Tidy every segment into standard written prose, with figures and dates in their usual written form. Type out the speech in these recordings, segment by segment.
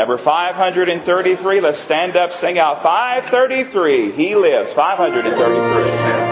Number 533, let's stand up, sing out 533, He Lives, 533.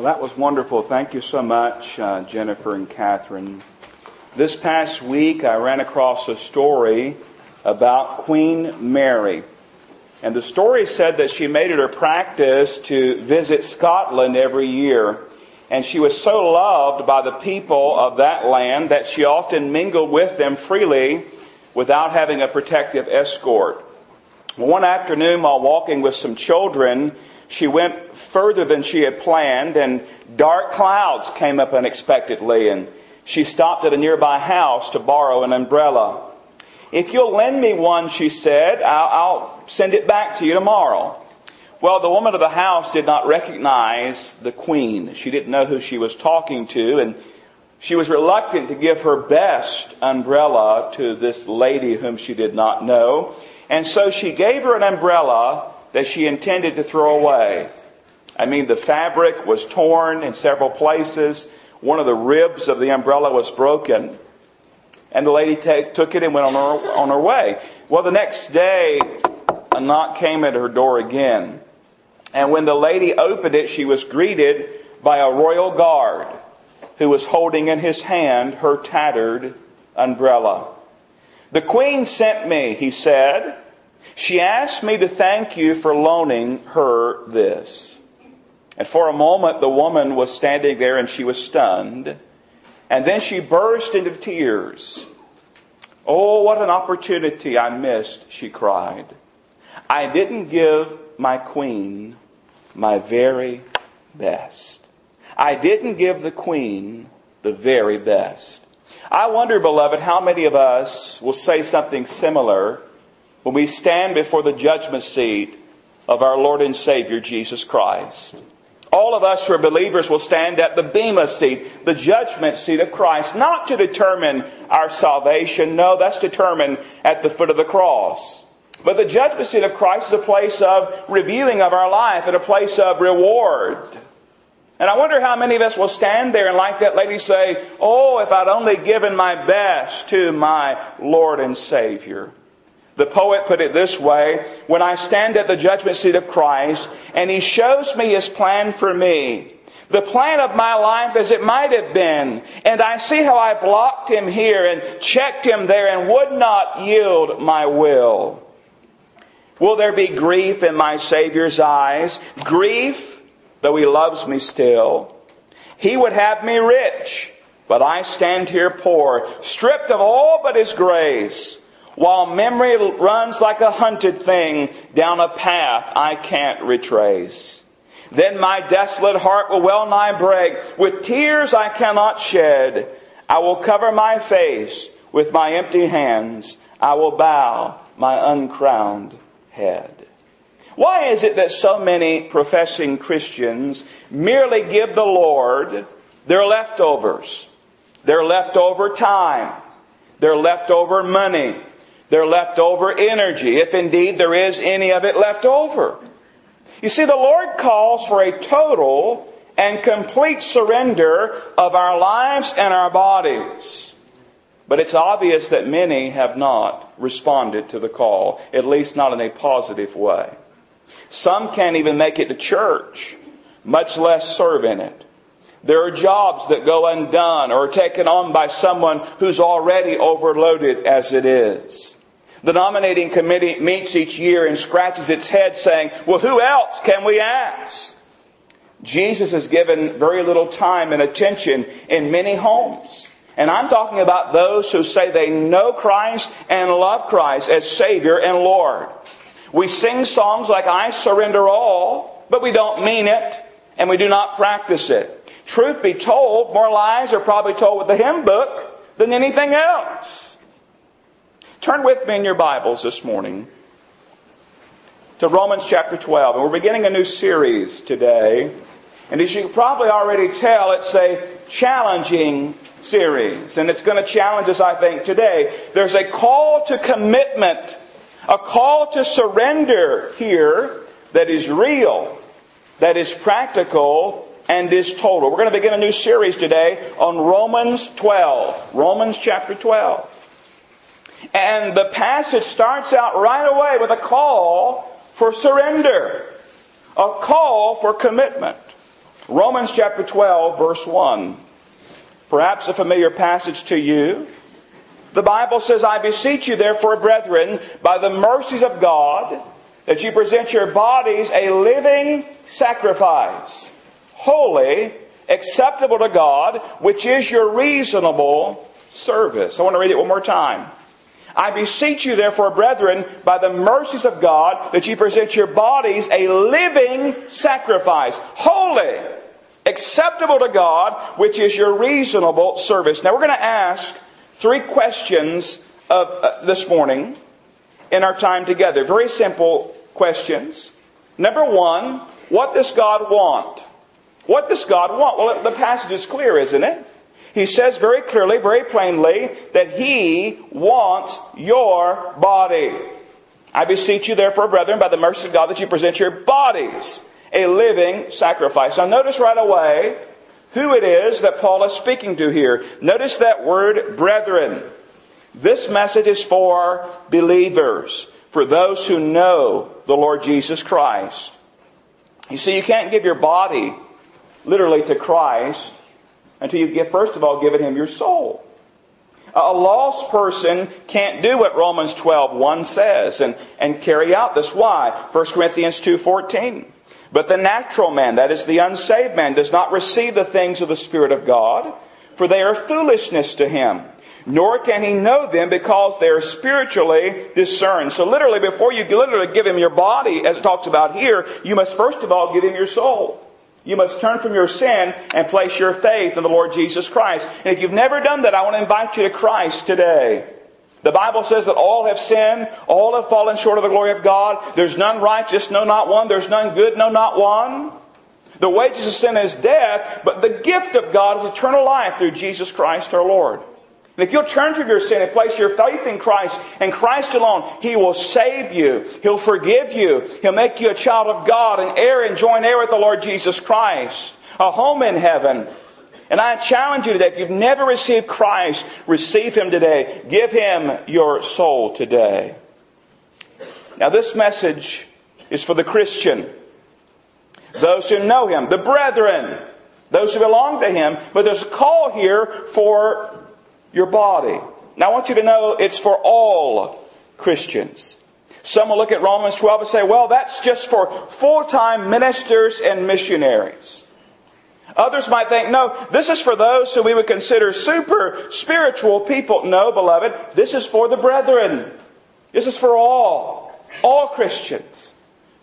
Well, that was wonderful. Thank you so much, Jennifer and Catherine. This past week, I ran across a story about Queen Mary. And the story said that she made it her practice to visit Scotland every year. And she was so loved by the people of that land that she often mingled with them freely without having a protective escort. One afternoon, while walking with some children, she went further than she had planned, and dark clouds came up unexpectedly, and she stopped at a nearby house to borrow an umbrella. "If you'll lend me one," she said, I'll send it back to you tomorrow." Well, the woman of the house did not recognize the queen. She didn't know who she was talking to, and she was reluctant to give her best umbrella to this lady whom she did not know. And so she gave her an umbrella that she intended to throw away. I mean, the fabric was torn in several places. One of the ribs of the umbrella was broken. And the lady took it and went on her way. Well, the next day, a knock came at her door again. And when the lady opened it, she was greeted by a royal guard who was holding in his hand her tattered umbrella. "The queen sent me," he said. "She asked me to thank you for loaning her this." And for a moment, the woman was standing there and she was stunned. And then she burst into tears. "Oh, what an opportunity I missed," she cried. "I didn't give my queen my very best. I didn't give the queen the very best." I wonder, beloved, how many of us will say something similar when we stand before the judgment seat of our Lord and Savior, Jesus Christ. All of us who are believers will stand at the Bema seat, the judgment seat of Christ, not to determine our salvation. No, that's determined at the foot of the cross. But the judgment seat of Christ is a place of reviewing of our life and a place of reward. And I wonder how many of us will stand there and like that lady say, "Oh, if I'd only given my best to my Lord and Savior." The poet put it this way: "When I stand at the judgment seat of Christ and He shows me His plan for me, the plan of my life as it might have been, and I see how I blocked Him here and checked Him there and would not yield my will. Will there be grief in my Savior's eyes? Grief, though He loves me still. He would have me rich, but I stand here poor, stripped of all but His grace, while memory runs like a hunted thing down a path I can't retrace. Then my desolate heart will well nigh break, with tears I cannot shed. I will cover my face with my empty hands. I will bow my uncrowned head." Why is it that so many professing Christians merely give the Lord their leftovers, their leftover time, their leftover money, their leftover energy, if indeed there is any of it left over? You see, the Lord calls for a total and complete surrender of our lives and our bodies. But it's obvious that many have not responded to the call, at least not in a positive way. Some can't even make it to church, much less serve in it. There are jobs that go undone or are taken on by someone who's already overloaded as it is. The nominating committee meets each year and scratches its head saying, "Well, who else can we ask?" Jesus has given very little time and attention in many homes. And I'm talking about those who say they know Christ and love Christ as Savior and Lord. We sing songs like "I surrender all," but we don't mean it and we do not practice it. Truth be told, more lies are probably told with the hymn book than anything else. Turn with me in your Bibles this morning to Romans chapter 12. And we're beginning a new series today. And as you can probably already tell, it's a challenging series. And it's going to challenge us, I think, today. There's a call to commitment, a call to surrender here that is real, that is practical, and is total. We're going to begin a new series today on Romans 12. Romans chapter 12. And the passage starts out right away with a call for surrender, a call for commitment. Romans chapter 12, verse 1. Perhaps a familiar passage to you. The Bible says, I beseech you therefore, brethren, by the mercies of God, that you present your bodies a living sacrifice, holy, acceptable to God, which is your reasonable service. I want to read it one more time. I beseech you therefore, brethren, by the mercies of God, that you present your bodies a living sacrifice, holy, acceptable to God, which is your reasonable service. Now we're going to ask three questions of this morning in our time together. Very simple questions. Number one, what does God want? What does God want? Well, the passage is clear, isn't it? He says very clearly, very plainly, that He wants your body. I beseech you therefore, brethren, by the mercy of God, that you present your bodies a living sacrifice. Now notice right away who it is that Paul is speaking to here. Notice that word, brethren. This message is for believers, for those who know the Lord Jesus Christ. You see, you can't give your body literally to Christ until you give, first of all, given Him your soul. A lost person can't do what Romans 12:1 says and carry out this. Why? 1 Corinthians 2:14. But the natural man, that is the unsaved man, does not receive the things of the Spirit of God, for they are foolishness to him. Nor can he know them because they are spiritually discerned. So literally, before you literally give Him your body, as it talks about here, you must first of all give Him your soul. You must turn from your sin and place your faith in the Lord Jesus Christ. And if you've never done that, I want to invite you to Christ today. The Bible says that all have sinned, all have fallen short of the glory of God. There's none righteous, no, not one. There's none good, no, not one. The wages of sin is death, but the gift of God is eternal life through Jesus Christ our Lord. And if you'll turn from your sin and place your faith in Christ and Christ alone, He will save you. He'll forgive you. He'll make you a child of God, an heir and joint heir with the Lord Jesus Christ, a home in heaven. And I challenge you today, if you've never received Christ, receive Him today. Give Him your soul today. Now this message is for the Christian, those who know Him, the brethren, those who belong to Him. But there's a call here for your body. Now I want you to know it's for all Christians. Some will look at Romans 12 and say, well, that's just for full-time ministers and missionaries. Others might think, no, this is for those who we would consider super spiritual people. No, beloved, this is for the brethren. This is for all Christians.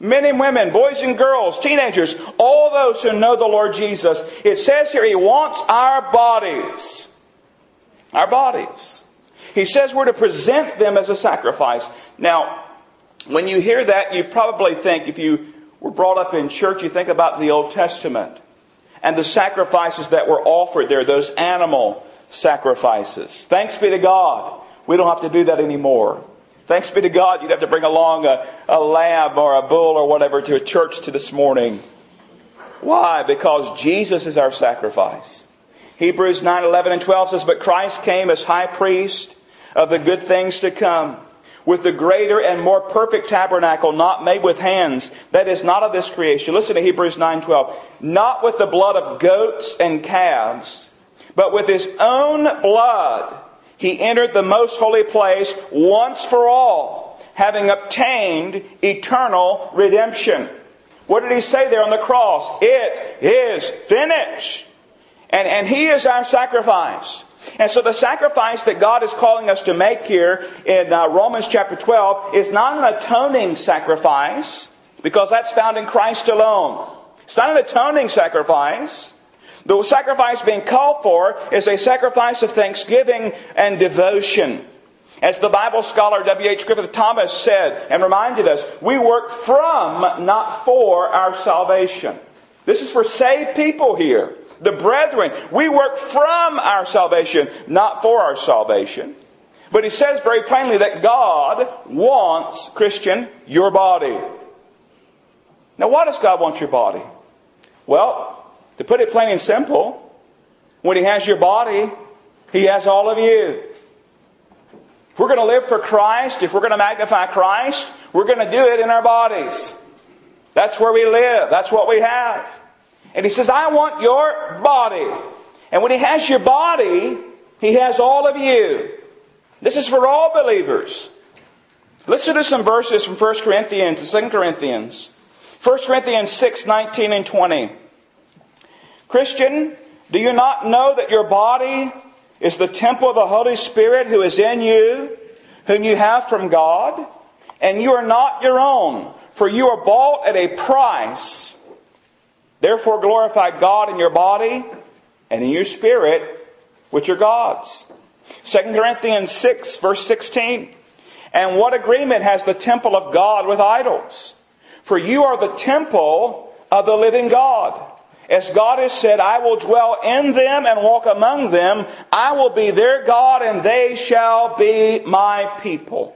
Men and women, boys and girls, teenagers, all those who know the Lord Jesus. It says here He wants our bodies. Our bodies. He says we're to present them as a sacrifice. Now, when you hear that, you probably think, if you were brought up in church, you think about the Old Testament and the sacrifices that were offered there, those animal sacrifices. Thanks be to God, we don't have to do that anymore. Thanks be to God, you'd have to bring along a lamb or a bull or whatever to a church to this morning. Why? Because Jesus is our sacrifice. Hebrews 9, 11 and 12 says, but Christ came as high priest of the good things to come, with the greater and more perfect tabernacle, not made with hands, that is not of this creation. Listen to Hebrews 9, 12. Not with the blood of goats and calves, but with His own blood, He entered the most holy place once for all, having obtained eternal redemption. What did He say there on the cross? It is finished. And He is our sacrifice. And so the sacrifice that God is calling us to make here in Romans chapter 12 is not an atoning sacrifice, because that's found in Christ alone. It's not an atoning sacrifice. The sacrifice being called for is a sacrifice of thanksgiving and devotion. As the Bible scholar W.H. Griffith Thomas said and reminded us, we work from, not for, our salvation. This is for saved people here. The brethren, we work from our salvation, not for our salvation. But he says very plainly that God wants, Christian, your body. Now, why does God want your body? Well, to put it plain and simple, when He has your body, He has all of you. If we're going to live for Christ, if we're going to magnify Christ, we're going to do it in our bodies. That's where we live. That's what we have. And he says, I want your body. And when he has your body, he has all of you. This is for all believers. Listen to some verses from 1 Corinthians and 2 Corinthians. 1 Corinthians 6:19 and 20. Christian, do you not know that your body is the temple of the Holy Spirit who is in you, whom you have from God? And you are not your own, for you are bought at a price. Therefore glorify God in your body and in your spirit, which are God's. 2 Corinthians 6, verse 16. And what agreement has the temple of God with idols? For you are the temple of the living God. As God has said, I will dwell in them and walk among them. I will be their God and they shall be my people.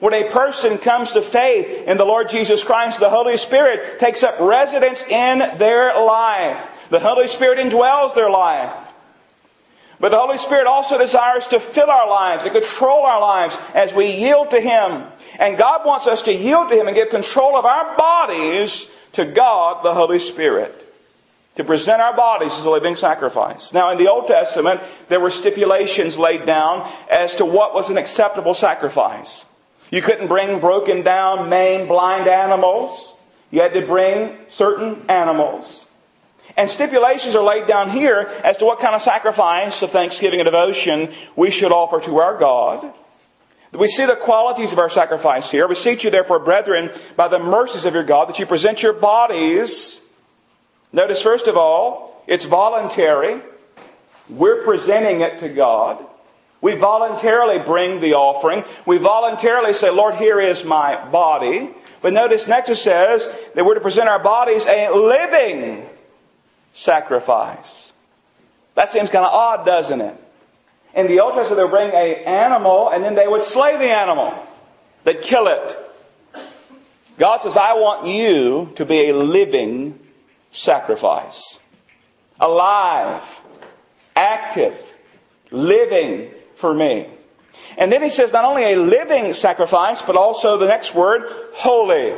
When a person comes to faith in the Lord Jesus Christ, the Holy Spirit takes up residence in their life. The Holy Spirit indwells their life. But the Holy Spirit also desires to fill our lives and control our lives as we yield to Him. And God wants us to yield to Him and give control of our bodies to God, the Holy Spirit. To present our bodies as a living sacrifice. Now in the Old Testament, there were stipulations laid down as to what was an acceptable sacrifice. You couldn't bring broken down, maimed, blind animals. You had to bring certain animals. And stipulations are laid down here as to what kind of sacrifice of thanksgiving and devotion we should offer to our God. We see the qualities of our sacrifice here. I beseech you therefore, brethren, by the mercies of your God, that you present your bodies. Notice first of all, it's voluntary. We're presenting it to God. We voluntarily bring the offering. We voluntarily say, Lord, here is my body. But notice next it says that we're to present our bodies a living sacrifice. That seems kind of odd, doesn't it? In the Old Testament, they would bring an animal and then they would slay the animal. They'd kill it. God says, I want you to be a living sacrifice. Alive, active, living for me. And then he says not only a living sacrifice, but also the next word, holy.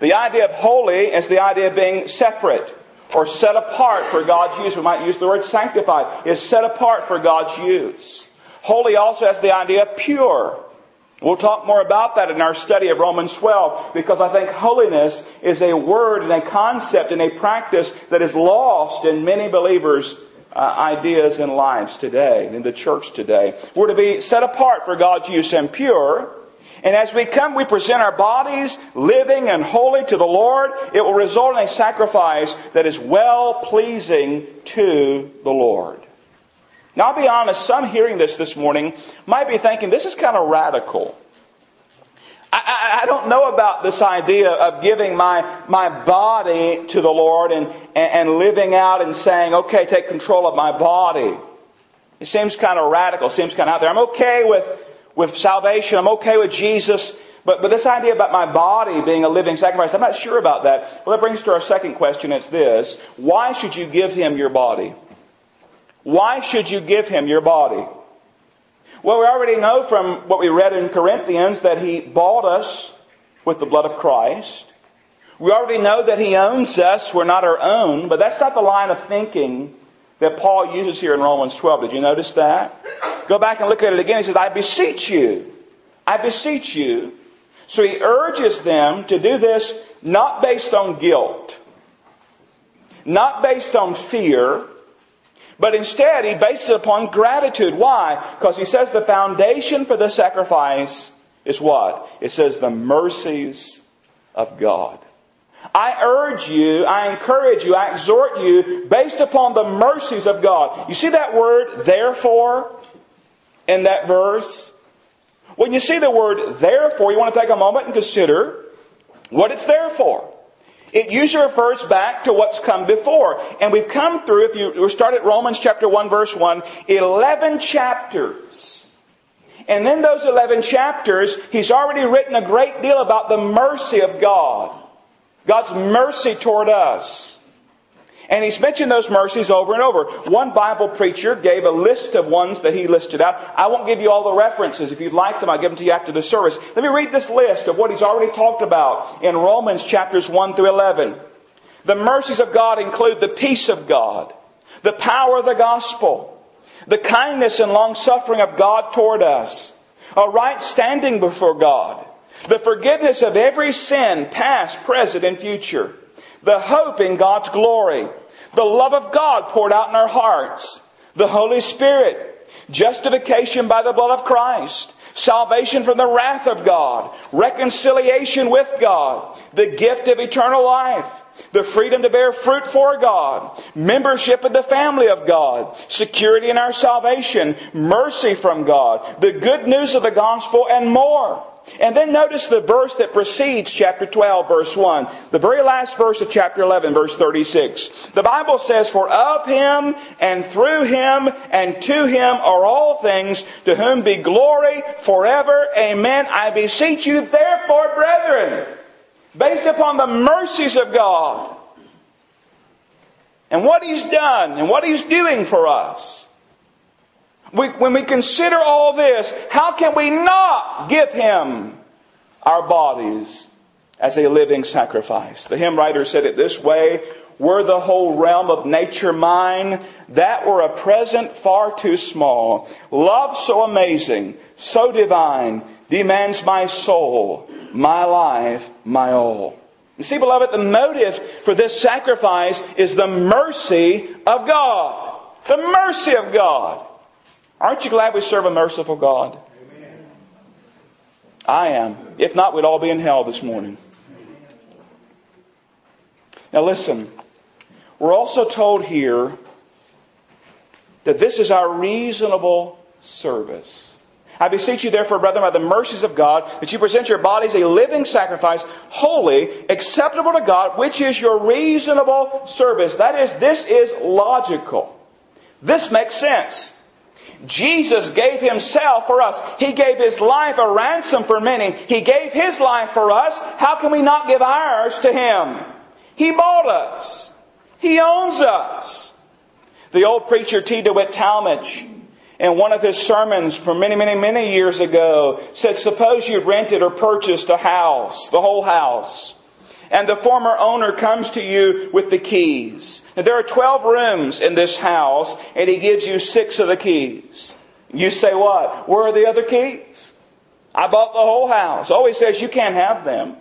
The idea of holy is the idea of being separate. Or set apart for God's use. We might use the word sanctified. Is set apart for God's use. Holy also has the idea of pure. We'll talk more about that in our study of Romans 12. Because I think holiness is a word and a concept and a practice that is lost in many believers' ideas and lives today. In the church today. We're to be set apart for God's use and pure. And as we come, we present our bodies living and holy to the Lord. It will result in a sacrifice that is well-pleasing to the Lord. Now, I'll be honest, some hearing this morning might be thinking, this is kind of radical. I don't know about this idea of giving my body to the Lord and living out and saying, okay, take control of my body. It seems kind of radical, seems kind of out there. I'm okay with salvation, I'm okay with Jesus, but this idea about my body being a living sacrifice, I'm not sure about that. Well, that brings us to our second question. It's this: why should you give Him your body? Why should you give Him your body? Well, we already know from what we read in Corinthians that He bought us with the blood of Christ. We already know that He owns us. We're not our own. But that's not the line of thinking that Paul uses here in Romans 12. Did you notice that? Go back and look at it again. He says, I beseech you. I beseech you. So he urges them to do this not based on guilt. Not based on fear. But instead he bases it upon gratitude. Why? Because he says the foundation for the sacrifice is what? It says the mercies of God. I urge you, I encourage you, I exhort you based upon the mercies of God. You see that word, therefore, in that verse? When you see the word, therefore, you want to take a moment and consider what it's there for. It usually refers back to what's come before. And we've come through, if you start at Romans chapter 1, verse 1, 11 chapters. And in those 11 chapters, he's already written a great deal about the mercy of God. God's mercy toward us. And he's mentioned those mercies over and over. One Bible preacher gave a list of ones that he listed out. I won't give you all the references. If you'd like them, I'll give them to you after the service. Let me read this list of what he's already talked about in Romans chapters 1 through 11. The mercies of God include the peace of God, the power of the gospel, the kindness and long-suffering of God toward us, a right standing before God, the forgiveness of every sin, past, present, and future, the hope in God's glory, the love of God poured out in our hearts, the Holy Spirit, justification by the blood of Christ, salvation from the wrath of God, reconciliation with God, the gift of eternal life, the freedom to bear fruit for God, membership in the family of God, security in our salvation, mercy from God, the good news of the gospel, and more. And then notice the verse that precedes chapter 12, verse 1. The very last verse of chapter 11, verse 36. The Bible says, "For of Him, and through Him, and to Him are all things, to whom be glory forever. Amen. I beseech you, therefore, brethren," based upon the mercies of God and what He's done and what He's doing for us. When we consider all this, how can we not give Him our bodies as a living sacrifice? The hymn writer said it this way, "Were the whole realm of nature mine, that were a present far too small. Love so amazing, so divine, demands my soul, my life, my all." You see, beloved, the motive for this sacrifice is the mercy of God. The mercy of God. Aren't you glad we serve a merciful God? Amen. I am. If not, we'd all be in hell this morning. Now listen, we're also told here that this is our reasonable service. "I beseech you therefore, brethren, by the mercies of God, that you present your bodies a living sacrifice, holy, acceptable to God, which is your reasonable service." That is, this is logical. This makes sense. Jesus gave Himself for us. He gave His life a ransom for many. He gave His life for us. How can we not give ours to Him? He bought us. He owns us. The old preacher T. DeWitt Talmadge, in one of his sermons from many years ago, said, suppose you rented or purchased a house, the whole house, and the former owner comes to you with the keys. Now, there are 12 rooms in this house, and he gives you 6 of the keys. You say what? Where are the other keys? I bought the whole house. Oh, he says, you can't have them.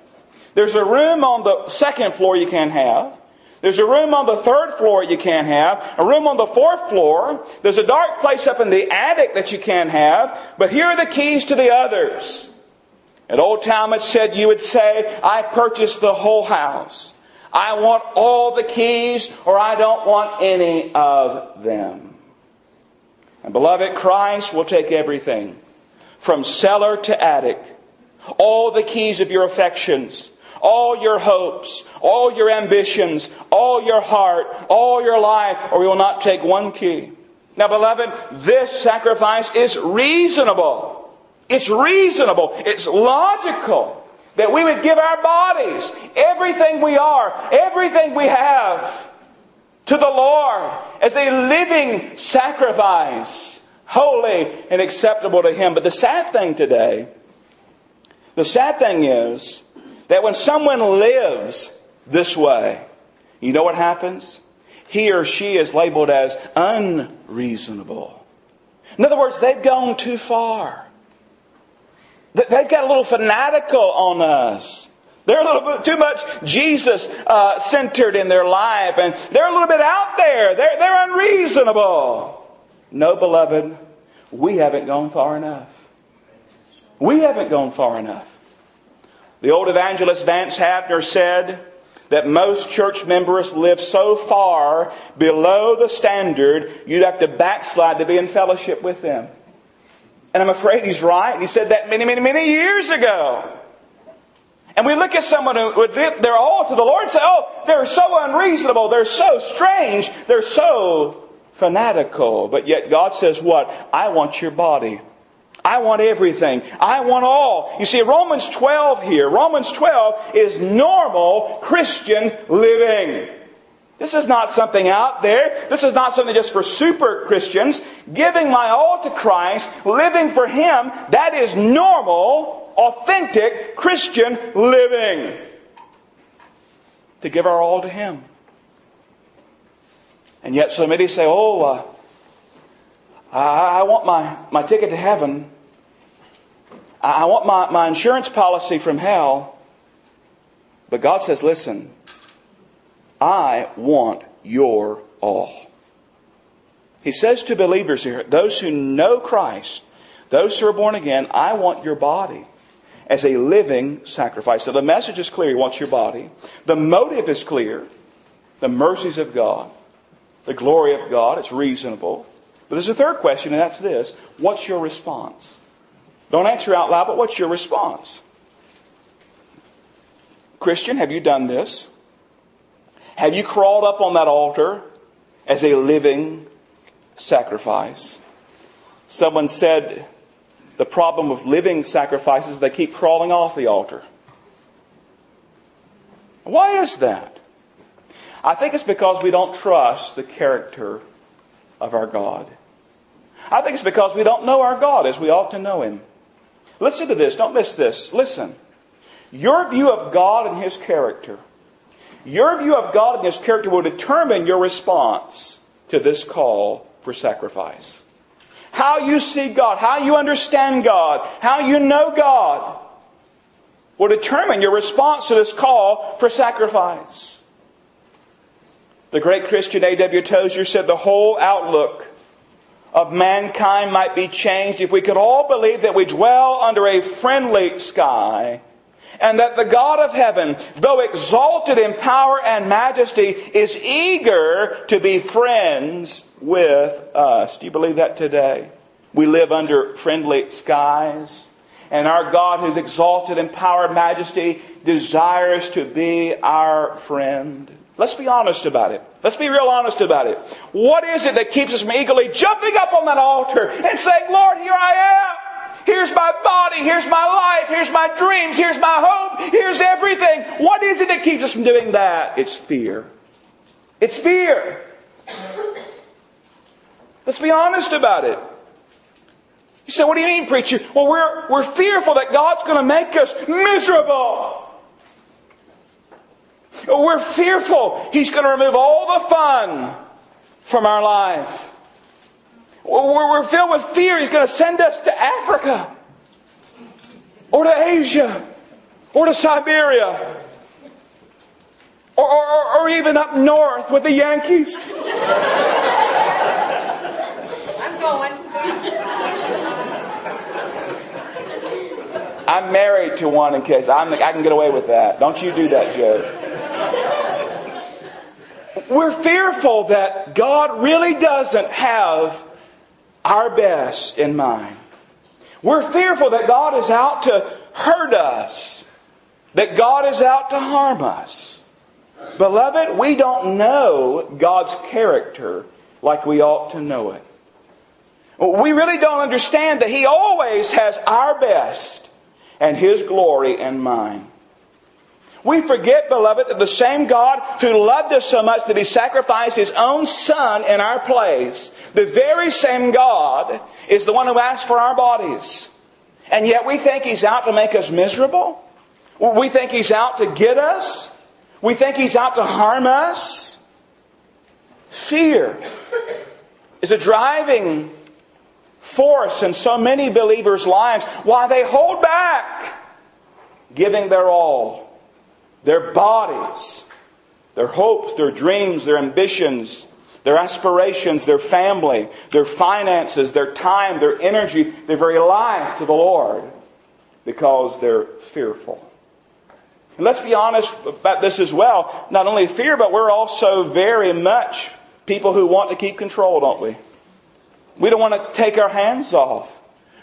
There's a room on the second floor you can't have. There's a room on the third floor you can't have. A room on the fourth floor. There's a dark place up in the attic that you can't have. But here are the keys to the others. And old Talmadge said, you would say, I purchased the whole house. I want all the keys, or I don't want any of them. And beloved, Christ will take everything from cellar to attic. All the keys of your affections, all your hopes, all your ambitions, all your heart, all your life, or you will not take one key. Now, beloved, this sacrifice is reasonable. It's reasonable. It's logical that we would give our bodies, everything we are, everything we have, to the Lord as a living sacrifice, holy and acceptable to Him. But the sad thing today, the sad thing is, that when someone lives this way, you know what happens? He or she is labeled as unreasonable. In other words, they've gone too far. They've got a little fanatical on us. They're a little bit too much Jesus-centered in their life, and they're a little bit out there. They're unreasonable. No, beloved, we haven't gone far enough. We haven't gone far enough. The old evangelist Vance Habner said that most church members live so far below the standard, you'd have to backslide to be in fellowship with them. And I'm afraid he's right. He said that many years ago. And we look at someone who would live their all to the Lord and say, oh, they're so unreasonable, they're so strange, they're so fanatical. But yet God says what? I want your body. I want everything. I want all. You see, Romans 12 here. Romans 12 is normal Christian living. This is not something out there. This is not something just for super Christians. Giving my all to Christ, living for Him, that is normal, authentic Christian living. To give our all to Him. And yet so many say, I want my ticket to heaven. I want my insurance policy from hell. But God says, listen, I want your all. He says to believers here, those who know Christ, those who are born again, I want your body as a living sacrifice. So the message is clear. He wants your body. The motive is clear. The mercies of God. The glory of God. It's reasonable. But there's a third question, and that's this. What's your response? Don't answer out loud, but what's your response? Christian, have you done this? Have you crawled up on that altar as a living sacrifice? Someone said the problem of living sacrifices, they keep crawling off the altar. Why is that? I think it's because we don't trust the character of our God. I think it's because we don't know our God as we ought to know Him. Listen to this. Don't miss this. Listen. Your view of God and His character. Your view of God and His character will determine your response to this call for sacrifice. How you see God, how you understand God, how you know God will determine your response to this call for sacrifice. The great Christian A.W. Tozer said the whole outlook of mankind might be changed if we could all believe that we dwell under a friendly sky and that the God of heaven, though exalted in power and majesty, is eager to be friends with us. Do you believe that today? We live under friendly skies, and our God, who's exalted in power and majesty, desires to be our friend. Let's be honest about it. Let's be real honest about it. What is it that keeps us from eagerly jumping up on that altar and saying, Lord, here I am. Here's my body, here's my life, here's my dreams, here's my hope, here's everything. What is it that keeps us from doing that? It's fear. It's fear. Let's be honest about it. You say, what do you mean, preacher? Well, we're fearful that God's going to make us miserable. We're fearful He's going to remove all the fun from our life. We're filled with fear. He's going to send us to Africa or to Asia or to Siberia or even up north with the Yankees. I'm going. I'm married to one in case I can get away with that. Don't you do that, Joe. We're fearful that God really doesn't have our best in mind. We're fearful that God is out to hurt us, that God is out to harm us. Beloved, we don't know God's character like we ought to know it. We really don't understand that He always has our best and His glory in mind. We forget, beloved, that the same God who loved us so much that He sacrificed His own Son in our place, the very same God is the one who asked for our bodies. And yet we think He's out to make us miserable. We think He's out to get us. We think He's out to harm us. Fear is a driving force in so many believers' lives. Why they hold back giving their all. Their bodies, their hopes, their dreams, their ambitions, their aspirations, their family, their finances, their time, their energy, their very life to the Lord because they're fearful. And let's be honest about this as well. Not only fear, but we're also very much people who want to keep control, don't we? We don't want to take our hands off.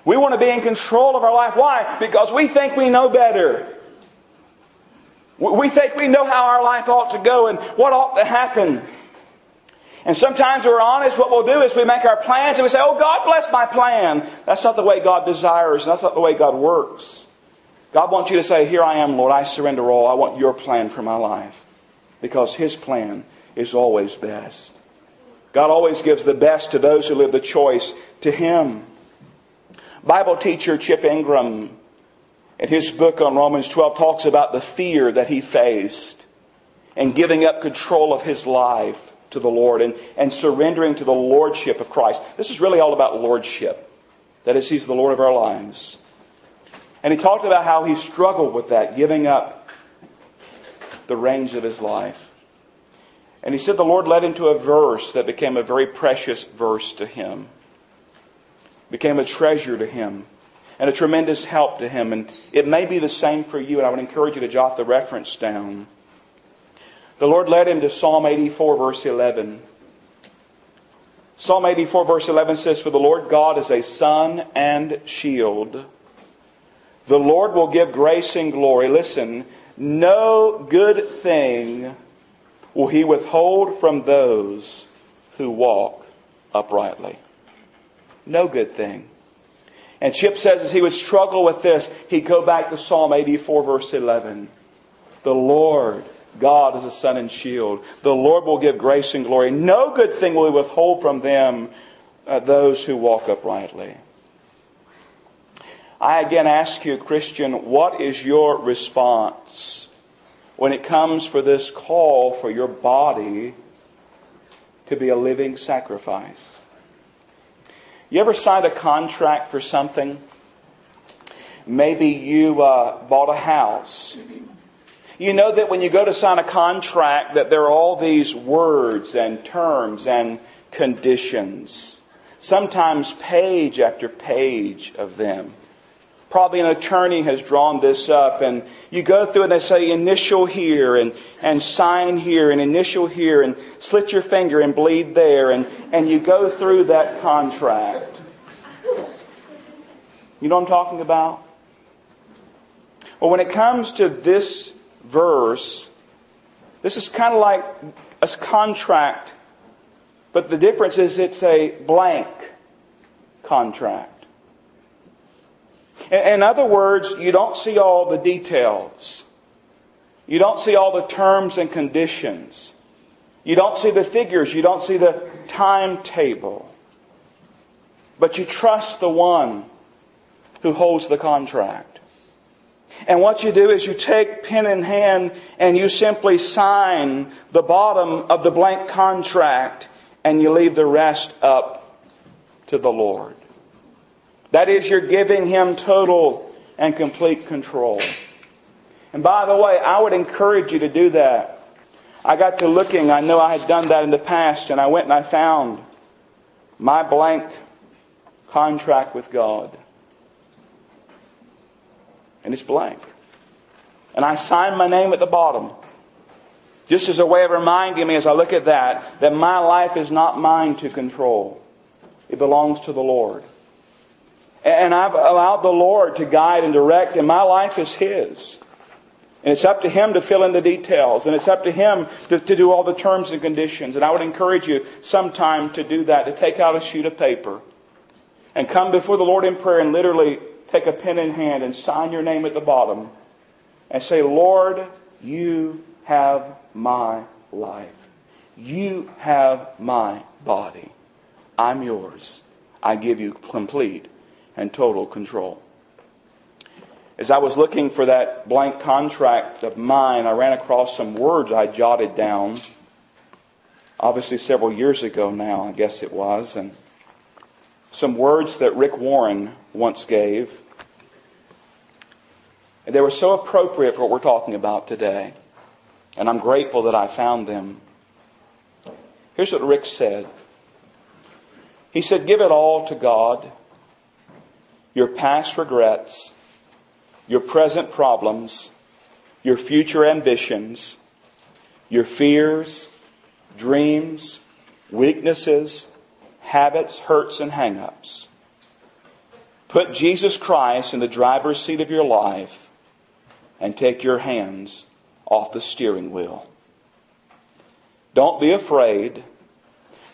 We want to be in control of our life. Why? Because we think we know better. We think we know how our life ought to go and what ought to happen. And sometimes we're honest. What we'll do is we make our plans and we say, oh, God bless my plan. That's not the way God desires. That's not the way God works. God wants you to say, here I am, Lord. I surrender all. I want your plan for my life. Because His plan is always best. God always gives the best to those who live the choice to Him. Bible teacher Chip Ingram, in his book on Romans 12, talks about the fear that he faced and giving up control of his life to the Lord and surrendering to the lordship of Christ. This is really all about lordship. That is, He's the Lord of our lives. And he talked about how he struggled with that, giving up the reins of his life. And he said the Lord led him to a verse that became a very precious verse to him. Became a treasure to him and a tremendous help to him. And it may be the same for you, and I would encourage you to jot the reference down. The Lord led him to Psalm 84, verse 11. Psalm 84, verse 11 says, "For the Lord God is a sun and shield. The Lord will give grace and glory." Listen, "no good thing will He withhold from those who walk uprightly." No good thing. And Chip says as he would struggle with this, he'd go back to Psalm 84, verse 11. The Lord God is a sun and shield. The Lord will give grace and glory. No good thing will He withhold from them, those who walk uprightly. I again ask you, Christian, what is your response when it comes for this call for your body to be a living sacrifice? You ever signed a contract for something? Maybe you bought a house. You know that when you go to sign a contract that there are all these words and terms and conditions. Sometimes page after page of them. Probably an attorney has drawn this up, and you go through and they say initial here and sign here and initial here and slit your finger and bleed there, and you go through that contract. You know what I'm talking about? Well, when it comes to this verse, this is kind of like a contract, but the difference is it's a blank contract. In other words, you don't see all the details. You don't see all the terms and conditions. You don't see the figures. You don't see the timetable. But you trust the one who holds the contract. And what you do is you take pen in hand and you simply sign the bottom of the blank contract and you leave the rest up to the Lord. That is, you're giving Him total and complete control. And by the way, I would encourage you to do that. I got to looking. I know I had done that in the past. And I went and I found my blank contract with God. And it's blank. And I signed my name at the bottom. Just as a way of reminding me as I look at that, that my life is not mine to control. It belongs to the Lord. And I've allowed the Lord to guide and direct, and my life is His. And it's up to Him to fill in the details, and it's up to Him to do all the terms and conditions. And I would encourage you sometime to do that, to take out a sheet of paper and come before the Lord in prayer and literally take a pen in hand and sign your name at the bottom and say, "Lord, You have my life. You have my body. I'm Yours. I give You complete and total control." As I was looking for that blank contract of mine, I ran across some words I jotted down. Obviously several years ago now, I guess it was. And some words that Rick Warren once gave. And they were so appropriate for what we're talking about today. And I'm grateful that I found them. Here's what Rick said. He said, "Give it all to God. Your past regrets, your present problems, your future ambitions, your fears, dreams, weaknesses, habits, hurts, and hang-ups. Put Jesus Christ in the driver's seat of your life and take your hands off the steering wheel. Don't be afraid.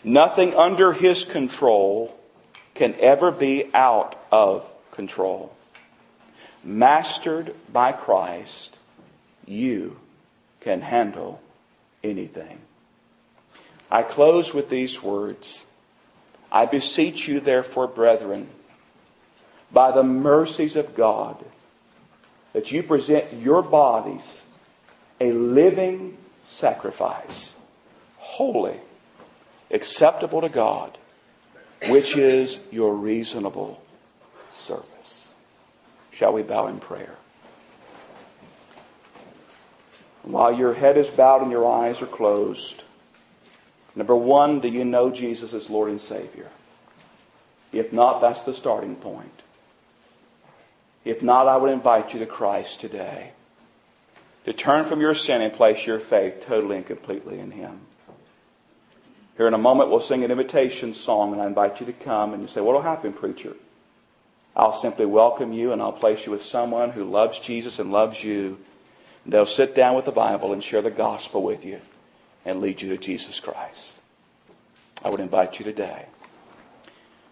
Nothing under His control can ever be out of control. Mastered by Christ, you can handle anything." I close with these words. "I beseech you, therefore, brethren, by the mercies of God, that you present your bodies a living sacrifice, holy acceptable to God, which is your reasonable service. Shall we bow in prayer? While your head is bowed and your eyes are closed, number one, do you know Jesus as Lord and Savior? If not, that's the starting point. If not, I would invite you to Christ today. To turn from your sin and place your faith totally and completely in Him. Here in a moment we'll sing an invitation song, and I invite you to come. And you say, what'll happen, preacher? I'll simply welcome you, and I'll place you with someone who loves Jesus and loves you. And they'll sit down with the Bible and share the gospel with you and lead you to Jesus Christ. I would invite you today.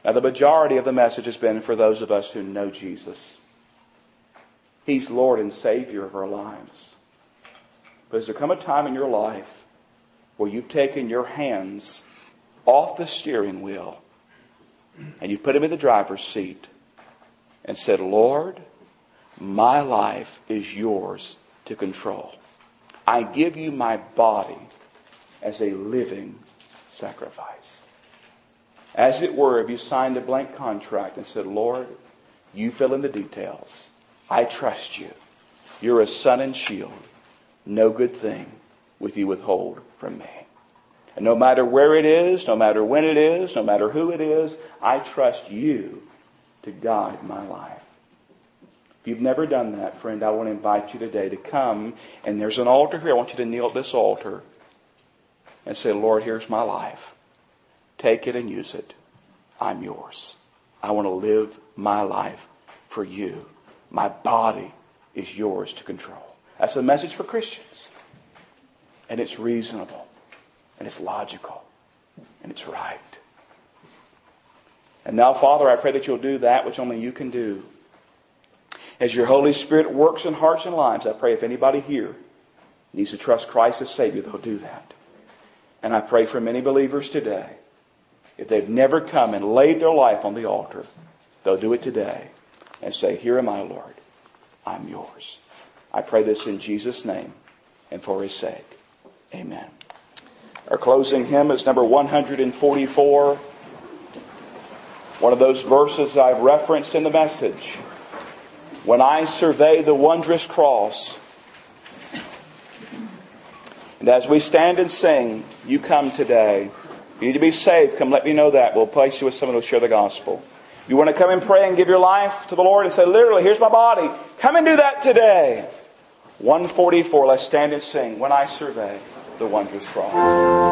Now, the majority of the message has been for those of us who know Jesus. He's Lord and Savior of our lives. But has there come a time in your life where you've taken your hands off the steering wheel and you've put them in the driver's seat and said, Lord, my life is yours to control. I give you my body as a living sacrifice. As it were, if you signed a blank contract and said, Lord, you fill in the details. I trust you. You're a sun and shield. No good thing will you withhold from me. And no matter where it is, no matter when it is, no matter who it is, I trust you to guide my life. If you've never done that, friend, I want to invite you today to come. And there's an altar here. I want you to kneel at this altar and say, Lord, here's my life. Take it and use it. I'm yours. I want to live my life for you. My body is yours to control. That's a message for Christians. And it's reasonable. And it's logical. And it's right. And now, Father, I pray that you'll do that which only you can do. As your Holy Spirit works in hearts and lives, I pray if anybody here needs to trust Christ as Savior, they'll do that. And I pray for many believers today, if they've never come and laid their life on the altar, they'll do it today and say, here am I, Lord. I'm yours. I pray this in Jesus' name and for His sake. Amen. Our closing hymn is number 144. One of those verses I've referenced in the message. When I survey the wondrous cross. And as we stand and sing, you come today. You need to be saved. Come let me know that. We'll place you with someone who will share the gospel. You want to come and pray and give your life to the Lord and say, literally, here's my body. Come and do that today. 144, let's stand and sing. When I survey the wondrous cross.